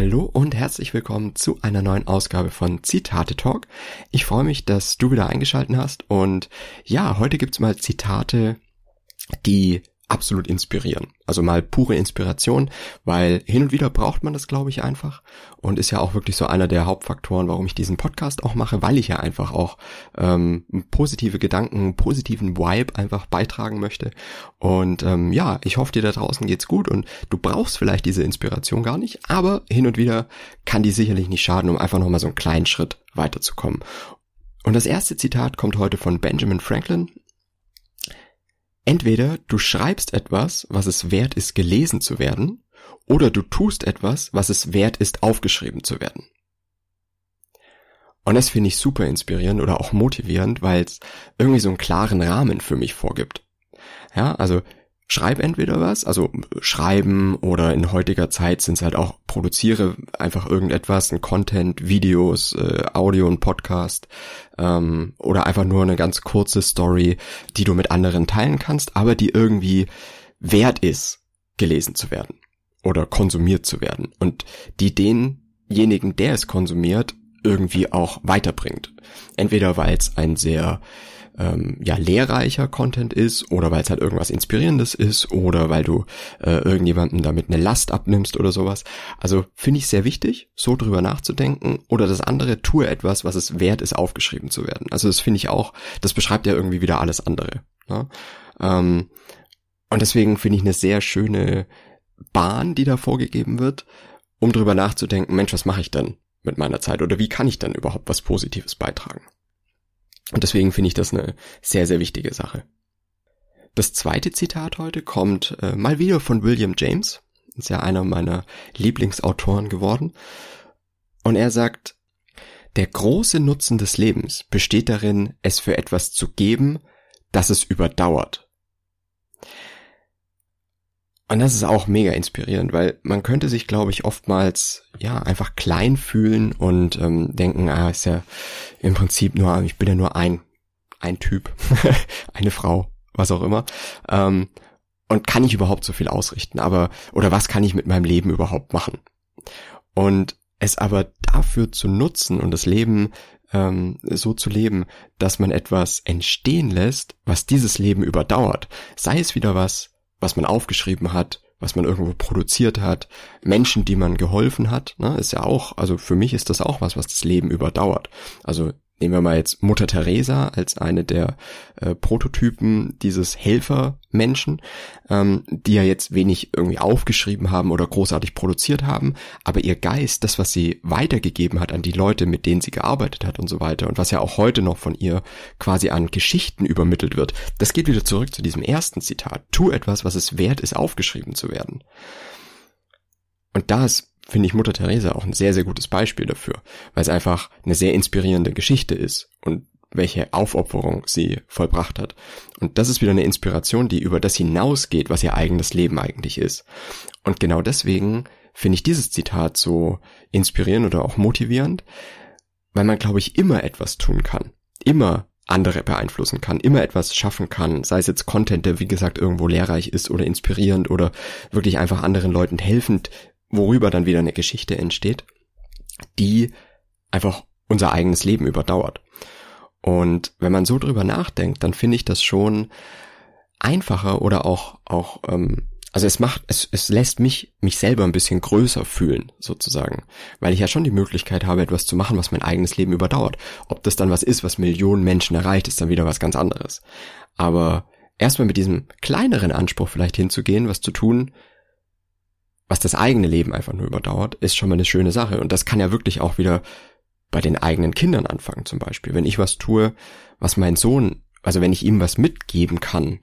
Hallo und herzlich willkommen zu einer neuen Ausgabe von Zitate Talk. Ich freue mich, dass du wieder eingeschaltet hast und ja, heute gibt's mal Zitate, die absolut inspirieren. Also mal pure Inspiration, weil hin und wieder braucht man das, glaube ich, einfach und ist ja auch wirklich so einer der Hauptfaktoren, warum ich diesen Podcast auch mache, weil ich ja einfach auch positive Gedanken, positiven Vibe einfach beitragen möchte und ja, ich hoffe, dir da draußen geht's gut und du brauchst vielleicht diese Inspiration gar nicht, aber hin und wieder kann die sicherlich nicht schaden, um einfach nochmal so einen kleinen Schritt weiterzukommen. Und das erste Zitat kommt heute von Benjamin Franklin. Entweder du schreibst etwas, was es wert ist, gelesen zu werden, oder du tust etwas, was es wert ist, aufgeschrieben zu werden. Und das finde ich super inspirierend oder auch motivierend, weil es irgendwie so einen klaren Rahmen für mich vorgibt. Ja, also schreib entweder was, also schreiben oder in heutiger Zeit sind es halt auch, produziere einfach irgendetwas, ein Content, Videos, Audio und Podcast oder einfach nur eine ganz kurze Story, die du mit anderen teilen kannst, aber die irgendwie wert ist, gelesen zu werden oder konsumiert zu werden und die denjenigen, der es konsumiert, irgendwie auch weiterbringt. Entweder weil es ein sehr lehrreicher Content ist oder weil es halt irgendwas Inspirierendes ist oder weil du irgendjemandem damit eine Last abnimmst oder sowas. Also finde ich sehr wichtig, so drüber nachzudenken. Oder das andere, tue etwas, was es wert ist, aufgeschrieben zu werden. Also das finde ich auch, das beschreibt ja irgendwie wieder alles andere. Ne? Und deswegen finde ich eine sehr schöne Bahn, die da vorgegeben wird, um drüber nachzudenken, Mensch, was mache ich denn mit meiner Zeit oder wie kann ich dann überhaupt was Positives beitragen? Und deswegen finde ich das eine sehr, sehr wichtige Sache. Das zweite Zitat heute kommt mal wieder von William James. Ist ja einer meiner Lieblingsautoren geworden. Und er sagt, der große Nutzen des Lebens besteht darin, es für etwas zu geben, das es überdauert. Und das ist auch mega inspirierend, weil man könnte sich, glaube ich, oftmals ja einfach klein fühlen und denken, ist ja im Prinzip nur, ich bin ja nur ein Typ, eine Frau, was auch immer. Und kann ich überhaupt so viel ausrichten? Oder was kann ich mit meinem Leben überhaupt machen? Und es aber dafür zu nutzen und das Leben so zu leben, dass man etwas entstehen lässt, was dieses Leben überdauert. Sei es wieder was man aufgeschrieben hat, was man irgendwo produziert hat, Menschen, die man geholfen hat, ne, ist ja auch, also für mich ist das auch was das Leben überdauert. Also nehmen wir mal jetzt Mutter Teresa als eine der Prototypen dieses Helfermenschen, die ja jetzt wenig irgendwie aufgeschrieben haben oder großartig produziert haben, aber ihr Geist, das, was sie weitergegeben hat an die Leute, mit denen sie gearbeitet hat und so weiter und was ja auch heute noch von ihr quasi an Geschichten übermittelt wird, das geht wieder zurück zu diesem ersten Zitat. Tu etwas, was es wert ist, aufgeschrieben zu werden. Und da ist, finde ich, Mutter Teresa auch ein sehr, sehr gutes Beispiel dafür, weil es einfach eine sehr inspirierende Geschichte ist und welche Aufopferung sie vollbracht hat. Und das ist wieder eine Inspiration, die über das hinausgeht, was ihr eigenes Leben eigentlich ist. Und genau deswegen finde ich dieses Zitat so inspirierend oder auch motivierend, weil man, glaube ich, immer etwas tun kann, immer andere beeinflussen kann, immer etwas schaffen kann, sei es jetzt Content, der, wie gesagt, irgendwo lehrreich ist oder inspirierend oder wirklich einfach anderen Leuten helfend, worüber dann wieder eine Geschichte entsteht, die einfach unser eigenes Leben überdauert. Und wenn man so drüber nachdenkt, dann finde ich das schon einfacher oder auch also es lässt mich selber ein bisschen größer fühlen, sozusagen, weil ich ja schon die Möglichkeit habe, etwas zu machen, was mein eigenes Leben überdauert. Ob das dann was ist, was Millionen Menschen erreicht, ist dann wieder was ganz anderes. Aber erstmal mit diesem kleineren Anspruch vielleicht hinzugehen, was zu tun, was das eigene Leben einfach nur überdauert, ist schon mal eine schöne Sache. Und das kann ja wirklich auch wieder bei den eigenen Kindern anfangen zum Beispiel. Wenn ich was tue, was mein Sohn, also wenn ich ihm was mitgeben kann,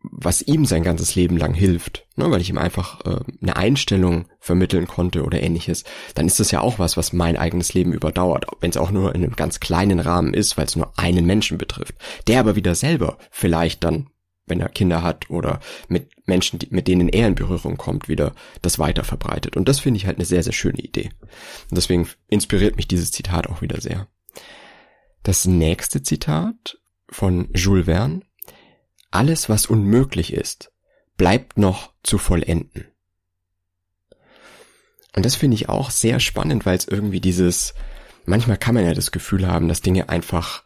was ihm sein ganzes Leben lang hilft, ne, weil ich ihm einfach eine Einstellung vermitteln konnte oder Ähnliches, dann ist das ja auch was mein eigenes Leben überdauert, wenn es auch nur in einem ganz kleinen Rahmen ist, weil es nur einen Menschen betrifft, der aber wieder selber vielleicht dann, wenn er Kinder hat oder mit Menschen, mit denen er in Berührung kommt, wieder das weiter verbreitet. Und das finde ich halt eine sehr, sehr schöne Idee. Und deswegen inspiriert mich dieses Zitat auch wieder sehr. Das nächste Zitat von Jules Verne. Alles, was unmöglich ist, bleibt noch zu vollenden. Und das finde ich auch sehr spannend, weil es irgendwie dieses, manchmal kann man ja das Gefühl haben, dass Dinge einfach,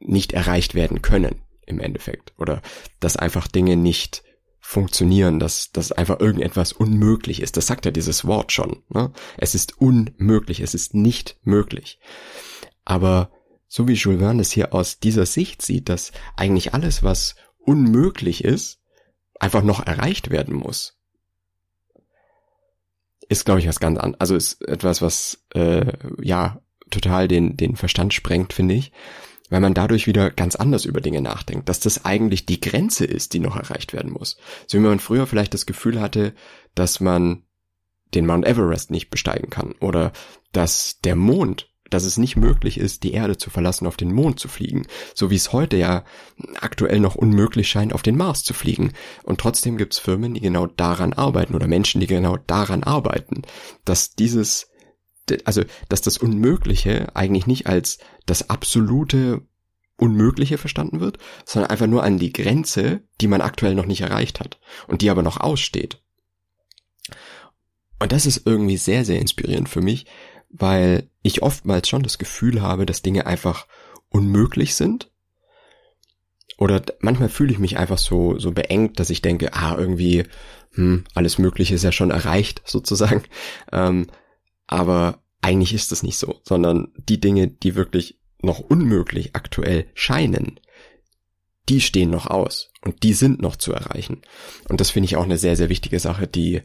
nicht erreicht werden können im Endeffekt. Oder dass einfach Dinge nicht funktionieren, dass einfach irgendetwas unmöglich ist. Das sagt ja dieses Wort schon, ne? Es ist unmöglich, es ist nicht möglich. Aber so wie Jules Verne das hier aus dieser Sicht sieht, dass eigentlich alles, was unmöglich ist, einfach noch erreicht werden muss. Ist, glaube ich, was ganz anderes. Also ist etwas, was total den Verstand sprengt, finde ich, weil man dadurch wieder ganz anders über Dinge nachdenkt, dass das eigentlich die Grenze ist, die noch erreicht werden muss. So wie man früher vielleicht das Gefühl hatte, dass man den Mount Everest nicht besteigen kann oder dass der Mond, dass es nicht möglich ist, die Erde zu verlassen, auf den Mond zu fliegen, so wie es heute ja aktuell noch unmöglich scheint, auf den Mars zu fliegen. Und trotzdem gibt's Firmen, die genau daran arbeiten oder Menschen, die genau daran arbeiten, dass dass das Unmögliche eigentlich nicht als das absolute Unmögliche verstanden wird, sondern einfach nur an die Grenze, die man aktuell noch nicht erreicht hat und die aber noch aussteht. Und das ist irgendwie sehr, sehr inspirierend für mich, weil ich oftmals schon das Gefühl habe, dass Dinge einfach unmöglich sind. Oder manchmal fühle ich mich einfach so beengt, dass ich denke, alles Mögliche ist ja schon erreicht, sozusagen. Aber eigentlich ist das nicht so, sondern die Dinge, die wirklich noch unmöglich aktuell scheinen, die stehen noch aus und die sind noch zu erreichen. Und das finde ich auch eine sehr, sehr wichtige Sache, die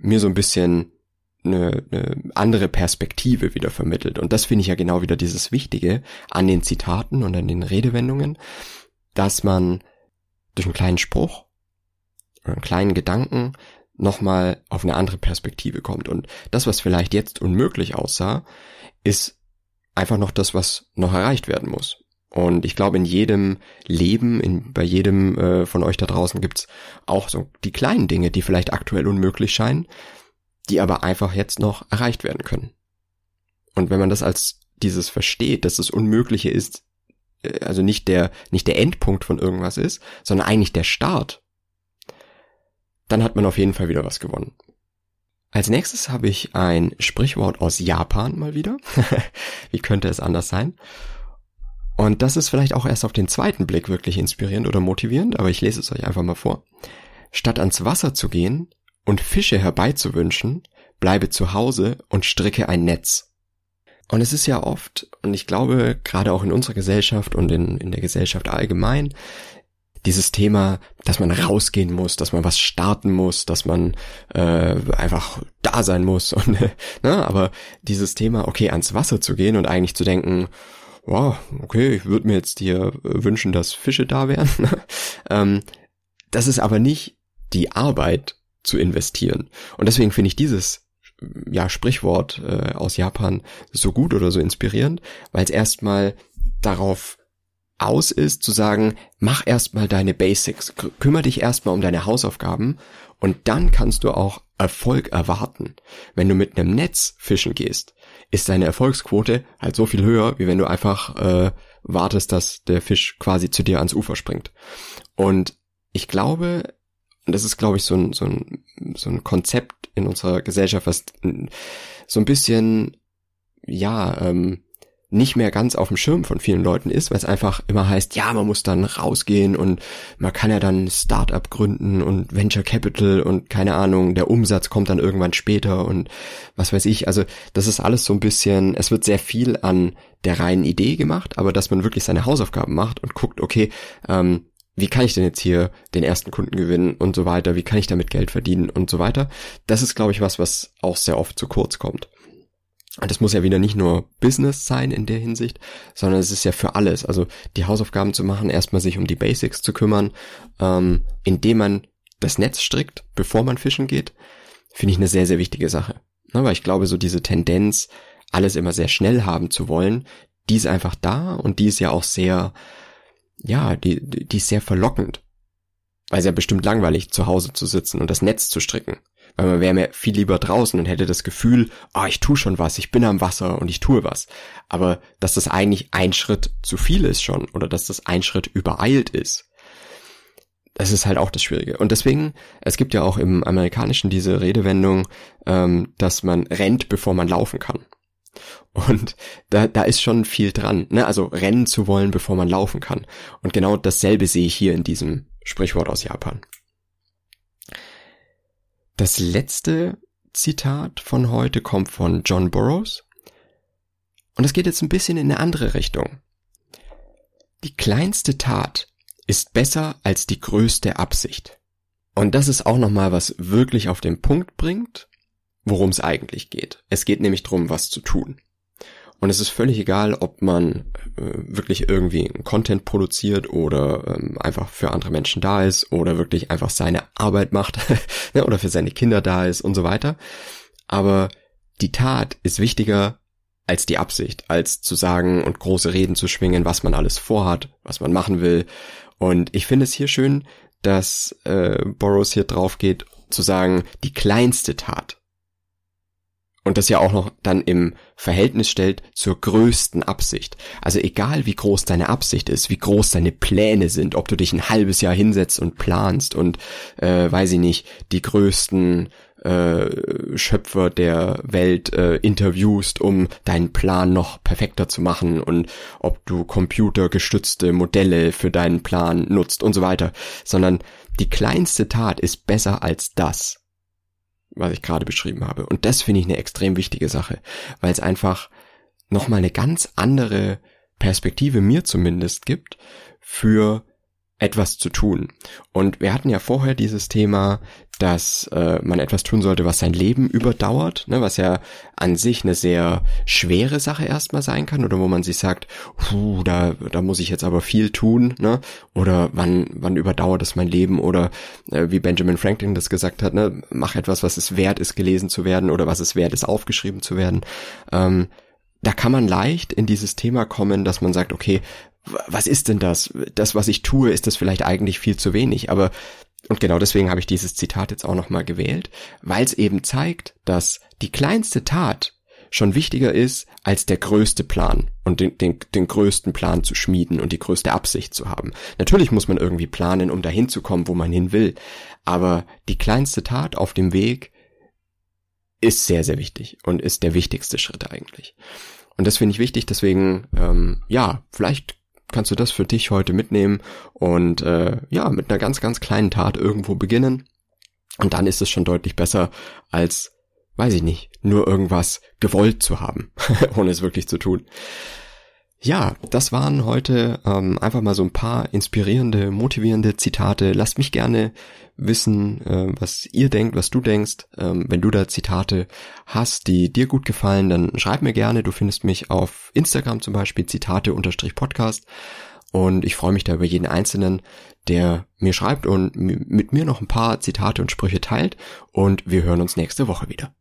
mir so ein bisschen eine andere Perspektive wieder vermittelt. Und das finde ich ja genau wieder dieses Wichtige an den Zitaten und an den Redewendungen, dass man durch einen kleinen Spruch oder einen kleinen Gedanken nochmal auf eine andere Perspektive kommt. Und das, was vielleicht jetzt unmöglich aussah, ist einfach noch das, was noch erreicht werden muss. Und ich glaube, in jedem Leben, bei jedem von euch da draußen gibt's auch so die kleinen Dinge, die vielleicht aktuell unmöglich scheinen, die aber einfach jetzt noch erreicht werden können. Und wenn man das als dieses versteht, dass das Unmögliche ist, also nicht der Endpunkt von irgendwas ist, sondern eigentlich der Start, dann hat man auf jeden Fall wieder was gewonnen. Als nächstes habe ich ein Sprichwort aus Japan mal wieder. Wie könnte es anders sein? Und das ist vielleicht auch erst auf den zweiten Blick wirklich inspirierend oder motivierend, aber ich lese es euch einfach mal vor. Statt ans Wasser zu gehen und Fische herbeizuwünschen, bleibe zu Hause und stricke ein Netz. Und es ist ja oft, und ich glaube, gerade auch in unserer Gesellschaft und in der Gesellschaft allgemein, dieses Thema, dass man rausgehen muss, dass man was starten muss, dass man einfach da sein muss. Und aber dieses Thema, okay, ans Wasser zu gehen und eigentlich zu denken, wow, okay, ich würde mir jetzt hier wünschen, dass Fische da wären. Das ist aber nicht die Arbeit zu investieren. Und deswegen finde ich dieses Sprichwort aus Japan so gut oder so inspirierend, weil es erstmal darauf aus ist, zu sagen, mach erstmal deine Basics, kümmere dich erstmal um deine Hausaufgaben und dann kannst du auch Erfolg erwarten. Wenn du mit einem Netz fischen gehst, ist deine Erfolgsquote halt so viel höher, wie wenn du einfach wartest, dass der Fisch quasi zu dir ans Ufer springt. Und ich glaube, und das ist, glaube ich, so ein Konzept in unserer Gesellschaft, was so ein bisschen, nicht mehr ganz auf dem Schirm von vielen Leuten ist, weil es einfach immer heißt, ja, man muss dann rausgehen und man kann ja dann Start-up gründen und Venture Capital und keine Ahnung, der Umsatz kommt dann irgendwann später und was weiß ich. Also das ist alles so ein bisschen, es wird sehr viel an der reinen Idee gemacht, aber dass man wirklich seine Hausaufgaben macht und guckt, okay, wie kann ich denn jetzt hier den ersten Kunden gewinnen und so weiter, wie kann ich damit Geld verdienen und so weiter. Das ist, glaube ich, was auch sehr oft zu kurz kommt. Und das muss ja wieder nicht nur Business sein in der Hinsicht, sondern es ist ja für alles. Also die Hausaufgaben zu machen, erstmal sich um die Basics zu kümmern, indem man das Netz strickt, bevor man fischen geht, finde ich eine sehr, sehr wichtige Sache. Weil ich glaube, so diese Tendenz, alles immer sehr schnell haben zu wollen, die ist einfach da und die ist ja auch sehr, die ist sehr verlockend. Weil es ja bestimmt langweilig, zu Hause zu sitzen und das Netz zu stricken. Weil man wäre mir viel lieber draußen und hätte das Gefühl, ich tue schon was, ich bin am Wasser und ich tue was. Aber dass das eigentlich ein Schritt zu viel ist schon oder dass das ein Schritt übereilt ist, das ist halt auch das Schwierige. Und deswegen, es gibt ja auch im Amerikanischen diese Redewendung, dass man rennt, bevor man laufen kann. Und da ist schon viel dran, ne? Also rennen zu wollen, bevor man laufen kann. Und genau dasselbe sehe ich hier in diesem Sprichwort aus Japan. Das letzte Zitat von heute kommt von John Burroughs. Und es geht jetzt ein bisschen in eine andere Richtung. Die kleinste Tat ist besser als die größte Absicht. Und das ist auch nochmal, was wirklich auf den Punkt bringt, worum es eigentlich geht. Es geht nämlich darum, was zu tun. Und es ist völlig egal, ob man wirklich irgendwie einen Content produziert oder einfach für andere Menschen da ist oder wirklich einfach seine Arbeit macht oder für seine Kinder da ist und so weiter. Aber die Tat ist wichtiger als die Absicht, als zu sagen und große Reden zu schwingen, was man alles vorhat, was man machen will. Und ich finde es hier schön, dass Burroughs hier drauf geht, zu sagen, die kleinste Tat. Und das ja auch noch dann im Verhältnis stellt zur größten Absicht. Also egal, wie groß deine Absicht ist, wie groß deine Pläne sind, ob du dich ein halbes Jahr hinsetzt und planst und, weiß ich nicht, die größten Schöpfer der Welt interviewst, um deinen Plan noch perfekter zu machen und ob du computergestützte Modelle für deinen Plan nutzt und so weiter. Sondern die kleinste Tat ist besser als das, was ich gerade beschrieben habe. Und das finde ich eine extrem wichtige Sache, weil es einfach nochmal eine ganz andere Perspektive, mir zumindest, gibt, für etwas zu tun. Und wir hatten ja vorher dieses Thema, dass man etwas tun sollte, was sein Leben überdauert, ne, was ja an sich eine sehr schwere Sache erstmal sein kann oder wo man sich sagt, da muss ich jetzt aber viel tun, ne, oder wann überdauert das mein Leben oder wie Benjamin Franklin das gesagt hat, ne, mach etwas, was es wert ist, gelesen zu werden oder was es wert ist, aufgeschrieben zu werden. Da kann man leicht in dieses Thema kommen, dass man sagt, okay, was ist denn das? Das, was ich tue, ist das vielleicht eigentlich viel zu wenig, aber und genau deswegen habe ich dieses Zitat jetzt auch nochmal gewählt, weil es eben zeigt, dass die kleinste Tat schon wichtiger ist als der größte Plan und den größten Plan zu schmieden und die größte Absicht zu haben. Natürlich muss man irgendwie planen, um dahin zu kommen, wo man hin will, aber die kleinste Tat auf dem Weg ist sehr, sehr wichtig und ist der wichtigste Schritt eigentlich. Und das finde ich wichtig, deswegen, vielleicht kannst du das für dich heute mitnehmen und mit einer ganz, ganz kleinen Tat irgendwo beginnen. Und dann ist es schon deutlich besser als, weiß ich nicht, nur irgendwas gewollt zu haben, ohne es wirklich zu tun. Ja, das waren heute einfach mal so ein paar inspirierende, motivierende Zitate. Lasst mich gerne wissen, was ihr denkt, was du denkst. Wenn du da Zitate hast, die dir gut gefallen, dann schreib mir gerne. Du findest mich auf Instagram zum Beispiel, Zitate-Podcast. Und ich freue mich da über jeden Einzelnen, der mir schreibt und mit mir noch ein paar Zitate und Sprüche teilt. Und wir hören uns nächste Woche wieder.